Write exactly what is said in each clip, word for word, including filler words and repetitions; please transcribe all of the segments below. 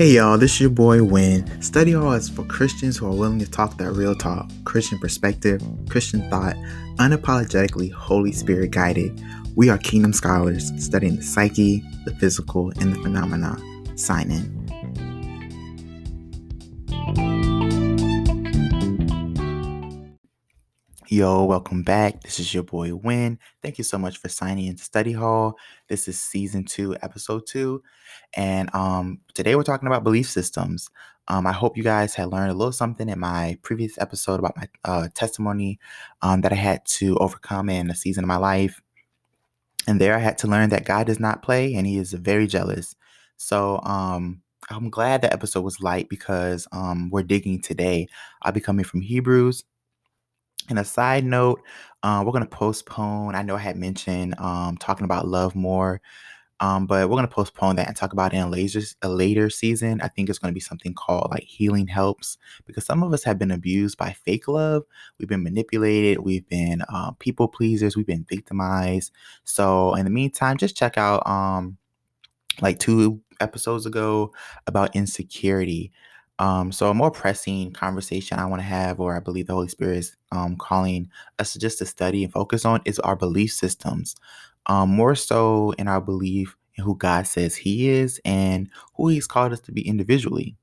Hey y'all, this is your boy Wynn. Study Hall is for Christians who are willing to talk that real talk, Christian perspective, Christian thought, unapologetically Holy Spirit guided. We are Kingdom Scholars, studying the psyche, the physical, and the phenomena. Sign in. Yo, welcome back. This is your boy Wynn. Thank you so much for signing into Study Hall. This is season two, episode two. And um, today we're talking about belief systems. Um, I hope you guys had learned a little something in my previous episode about my uh, testimony um, that I had to overcome in a season of my life. And there I had to learn that God does not play and he is very jealous. So um, I'm glad that episode was light because um, we're digging today. I'll be coming from Hebrews. And a side note, uh, we're going to postpone. I know I had mentioned um, talking about love more, um, but we're going to postpone that and talk about it in a later, a later season. I think it's going to be something called like healing helps, because some of us have been abused by fake love. We've been manipulated. We've been uh, people pleasers. We've been victimized. So in the meantime, just check out um, like two episodes ago about insecurity. Um, so a more pressing conversation I want to have, or I believe the Holy Spirit is um, calling us just to study and focus on, is our belief systems, um, more so in our belief in who God says he is and who he's called us to be individually.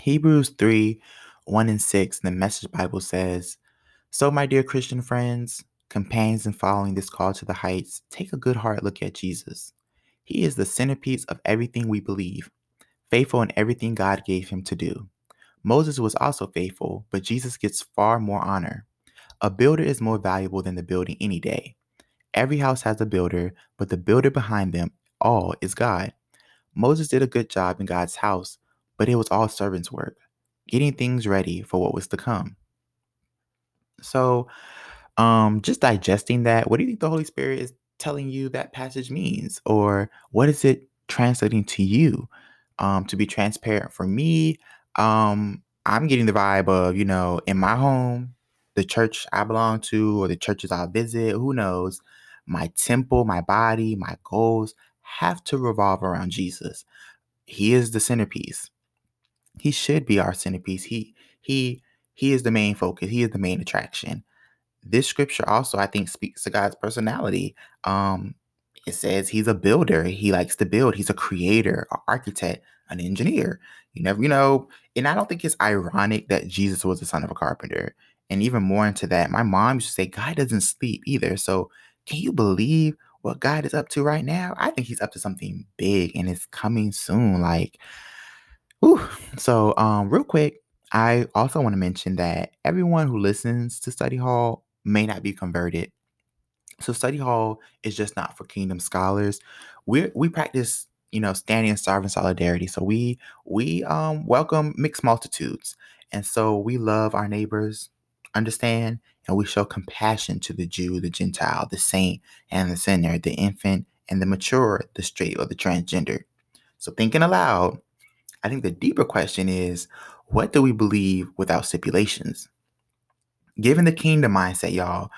Hebrews three, one and six, the Message Bible says, "So my dear Christian friends, companions in following this call to the heights, take a good hard look at Jesus. He is the centerpiece of everything we believe. Faithful in everything God gave him to do. Moses was also faithful, but Jesus gets far more honor. A builder is more valuable than the building any day. Every house has a builder, but the builder behind them all is God. Moses did a good job in God's house, but it was all servants' work, getting things ready for what was to come." So, um, just digesting that, what do you think the Holy Spirit is telling you that passage means? Or what is it translating to you? Um, to be transparent, for me, um, I'm getting the vibe of, you know, in my home, the church I belong to, or the churches I visit, who knows, my temple, my body, my goals have to revolve around Jesus. He is the centerpiece. He should be our centerpiece. He, he, he is the main focus. He is the main attraction. This scripture also, I think, speaks to God's personality. Um, It says he's a builder. He likes to build. He's a creator, an architect, an engineer. You never, you know, and I don't think it's ironic that Jesus was the son of a carpenter. And even more into that, my mom used to say, God doesn't sleep either. So can you believe what God is up to right now? I think he's up to something big and it's coming soon. Like, whew. So um, real quick, I also want to mention that everyone who listens to Study Hall may not be converted. So Study Hall is just not for Kingdom Scholars. We we practice, you know, standing in sovereign solidarity. So we we um, welcome mixed multitudes. And so we love our neighbors, understand, and we show compassion to the Jew, the Gentile, the saint, and the sinner, the infant, and the mature, the straight, or the transgender. So thinking aloud, I think the deeper question is, what do we believe without stipulations? Given the kingdom mindset, y'all,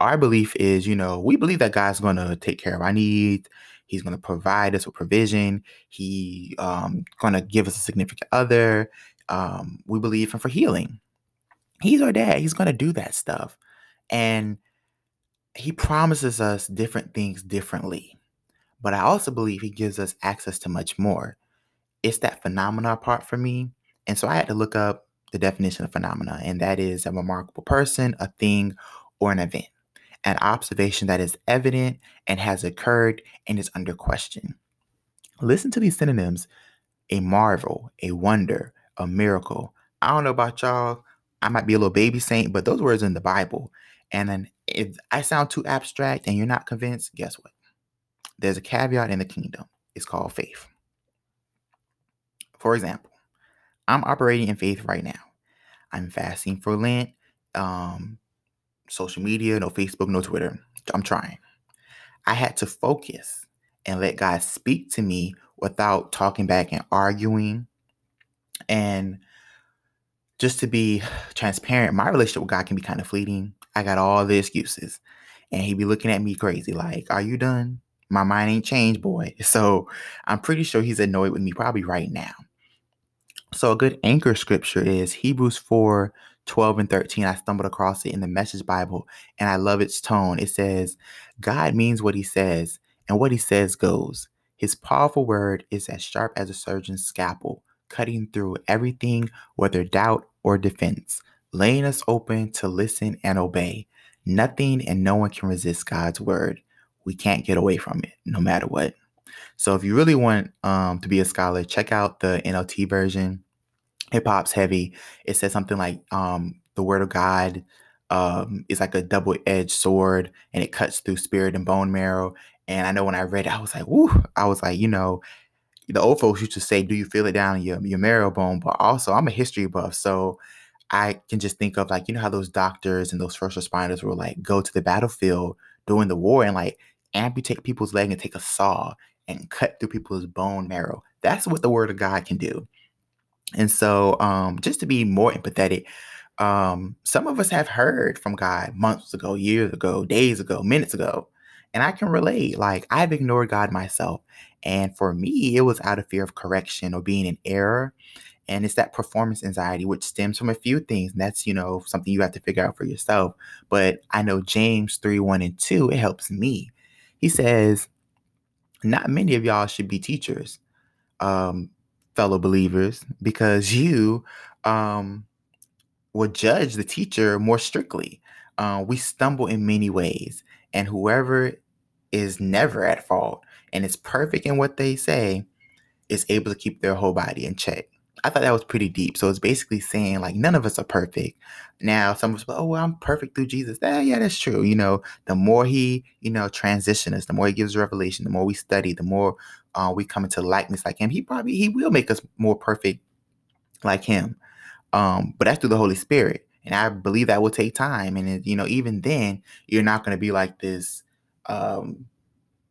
our belief is, you know, we believe that God's going to take care of our needs. He's going to provide us with provision. He um going to give us a significant other. Um, we believe him for healing. He's our dad. He's going to do that stuff. And he promises us different things differently. But I also believe he gives us access to much more. It's that phenomena part for me. And so I had to look up the definition of phenomena. And that is a remarkable person, a thing, or an event. An observation that is evident and has occurred and is under question. Listen to these synonyms: a marvel, a wonder, a miracle. I don't know about y'all. I might be a little baby saint, but those words are in the Bible. And then if I sound too abstract and you're not convinced, guess what? There's a caveat in the kingdom. It's called faith. For example, I'm operating in faith right now. I'm fasting for Lent. Um... Social media, no Facebook, no Twitter. I'm trying. I had to focus and let God speak to me without talking back and arguing. And just to be transparent, my relationship with God can be kind of fleeting. I got all the excuses. And he'd be looking at me crazy like, are you done? My mind ain't changed, boy. So I'm pretty sure he's annoyed with me probably right now. So a good anchor scripture is Hebrews four, twelve and thirteen. I stumbled across it in the Message Bible, and I love its tone. It says, God means what he says, and what he says goes. His powerful word is as sharp as a surgeon's scalpel, cutting through everything, whether doubt or defense, laying us open to listen and obey. Nothing and no one can resist God's word. We can't get away from it, no matter what. So if you really want um, to be a scholar, check out the N L T version. It pops heavy. It says something like um, the word of God um, is like a double-edged sword, and it cuts through spirit and bone marrow. And I know when I read it, I was like, woo. I was like, you know, the old folks used to say, do you feel it down in your, your marrow bone? But also, I'm a history buff, so I can just think of, like, you know how those doctors and those first responders were like, go to the battlefield during the war and like amputate people's leg and take a saw and cut through people's bone marrow. That's what the word of God can do. And so um, just to be more empathetic, um, some of us have heard from God months ago, years ago, days ago, minutes ago. And I can relate. Like, I've ignored God myself. And for me, it was out of fear of correction or being in error. And it's that performance anxiety, which stems from a few things. And that's, you know, something you have to figure out for yourself. But I know James three, one and two, it helps me. He says, not many of y'all should be teachers, um, fellow believers, because you um, will judge the teacher more strictly. Uh, we stumble in many ways. And whoever is never at fault and is perfect in what they say is able to keep their whole body in check. I thought that was pretty deep. So it's basically saying, like, none of us are perfect. Now, some of us, oh, well, I'm perfect through Jesus. Yeah, yeah, that's true. You know, the more he, you know, transitions us, the more he gives revelation, the more we study, the more uh, we come into likeness like him. He probably, he will make us more perfect like him. Um, but that's through the Holy Spirit. And I believe that will take time. And, it, you know, even then, you're not going to be like this, um,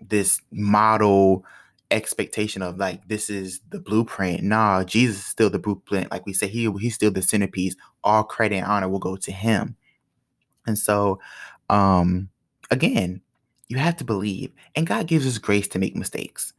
this model expectation of, like, this is the blueprint. Nah, Jesus is still the blueprint. Like we say, he he's still the centerpiece. All credit and honor will go to him. And so, um, again, you have to believe. And God gives us grace to make mistakes.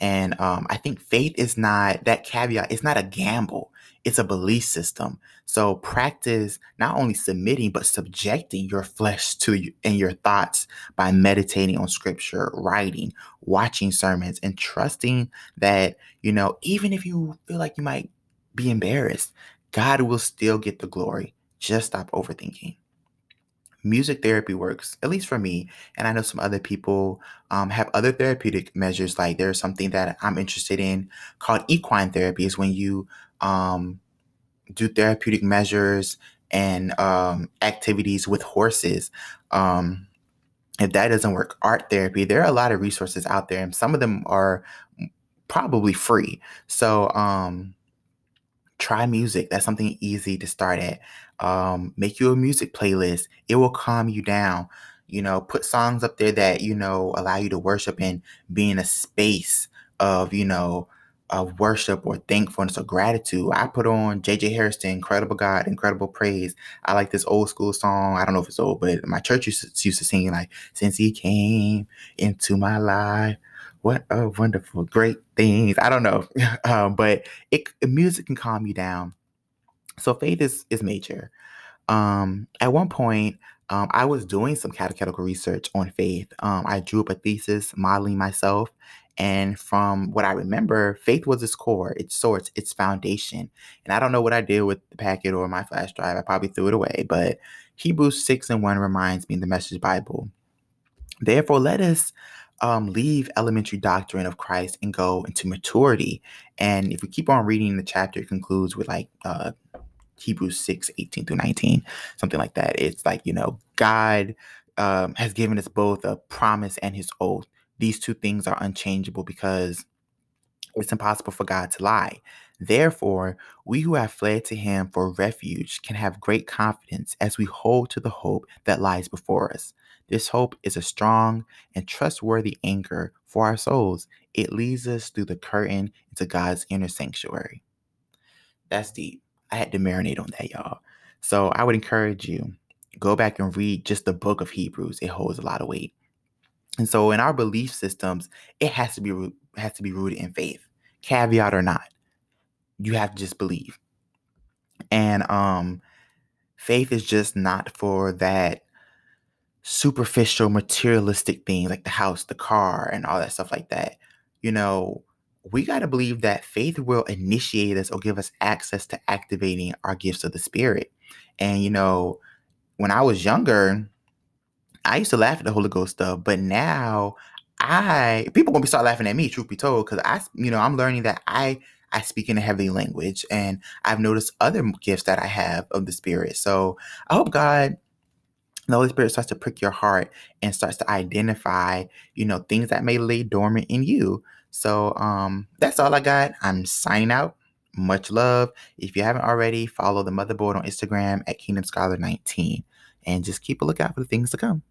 And um, I think faith is not that caveat. It's not a gamble. It's a belief system. So practice not only submitting, but subjecting your flesh to you and your thoughts by meditating on scripture, writing, watching sermons, and trusting that, you know, even if you feel like you might be embarrassed, God will still get the glory. Just stop overthinking. Music therapy works, at least for me. And I know some other people um, have other therapeutic measures. Like, there's something that I'm interested in called equine therapy, is when you um, do therapeutic measures and um, activities with horses. Um, if that doesn't work, art therapy. There are a lot of resources out there, and some of them are probably free. So um, try music. That's something easy to start at. Um, make you a music playlist. It will calm you down. You know, put songs up there that, you know, allow you to worship and be in a space of, you know, of worship or thankfulness or gratitude. I put on J J. Hairston, Incredible God, Incredible Praise. I like this old school song. I don't know if it's old, but my church used to, used to sing, like, since he came into my life, what a wonderful, great things. I don't know, um, but it, music can calm you down. So faith is, is major. Um, at one point, um, I was doing some catechetical research on faith. Um, I drew up a thesis modeling myself. And from what I remember, faith was its core, its source, its foundation. And I don't know what I did with the packet or my flash drive. I probably threw it away. But Hebrews six and one reminds me in the Message Bible, therefore, let us um, leave elementary doctrine of Christ and go into maturity. And if we keep on reading the chapter, it concludes with, like, uh, Hebrews six, eighteen through nineteen, something like that. It's like, you know, God um, has given us both a promise and his oath. These two things are unchangeable because it's impossible for God to lie. Therefore, we who have fled to him for refuge can have great confidence as we hold to the hope that lies before us. This hope is a strong and trustworthy anchor for our souls. It leads us through the curtain into God's inner sanctuary. That's deep. I had to marinate on that, y'all. So I would encourage you, go back and read just the book of Hebrews. It holds a lot of weight. And so in our belief systems, it has to be has to be rooted in faith, caveat or not. You have to just believe. And um, faith is just not for that superficial, materialistic thing like the house, the car, and all that stuff like that. You know, we got to believe that faith will initiate us or give us access to activating our gifts of the Spirit. And, you know, when I was younger, I used to laugh at the Holy Ghost stuff, but now I, people going to start laughing at me, truth be told, because I, you know, I'm learning that I, I speak in a heavenly language, and I've noticed other gifts that I have of the Spirit. So I hope God, the Holy Spirit, starts to prick your heart and starts to identify, you know, things that may lay dormant in you. So um, that's all I got. I'm signing out. Much love. If you haven't already, follow the motherboard on Instagram at Kingdom Scholar nineteen, and just keep a lookout for the things to come.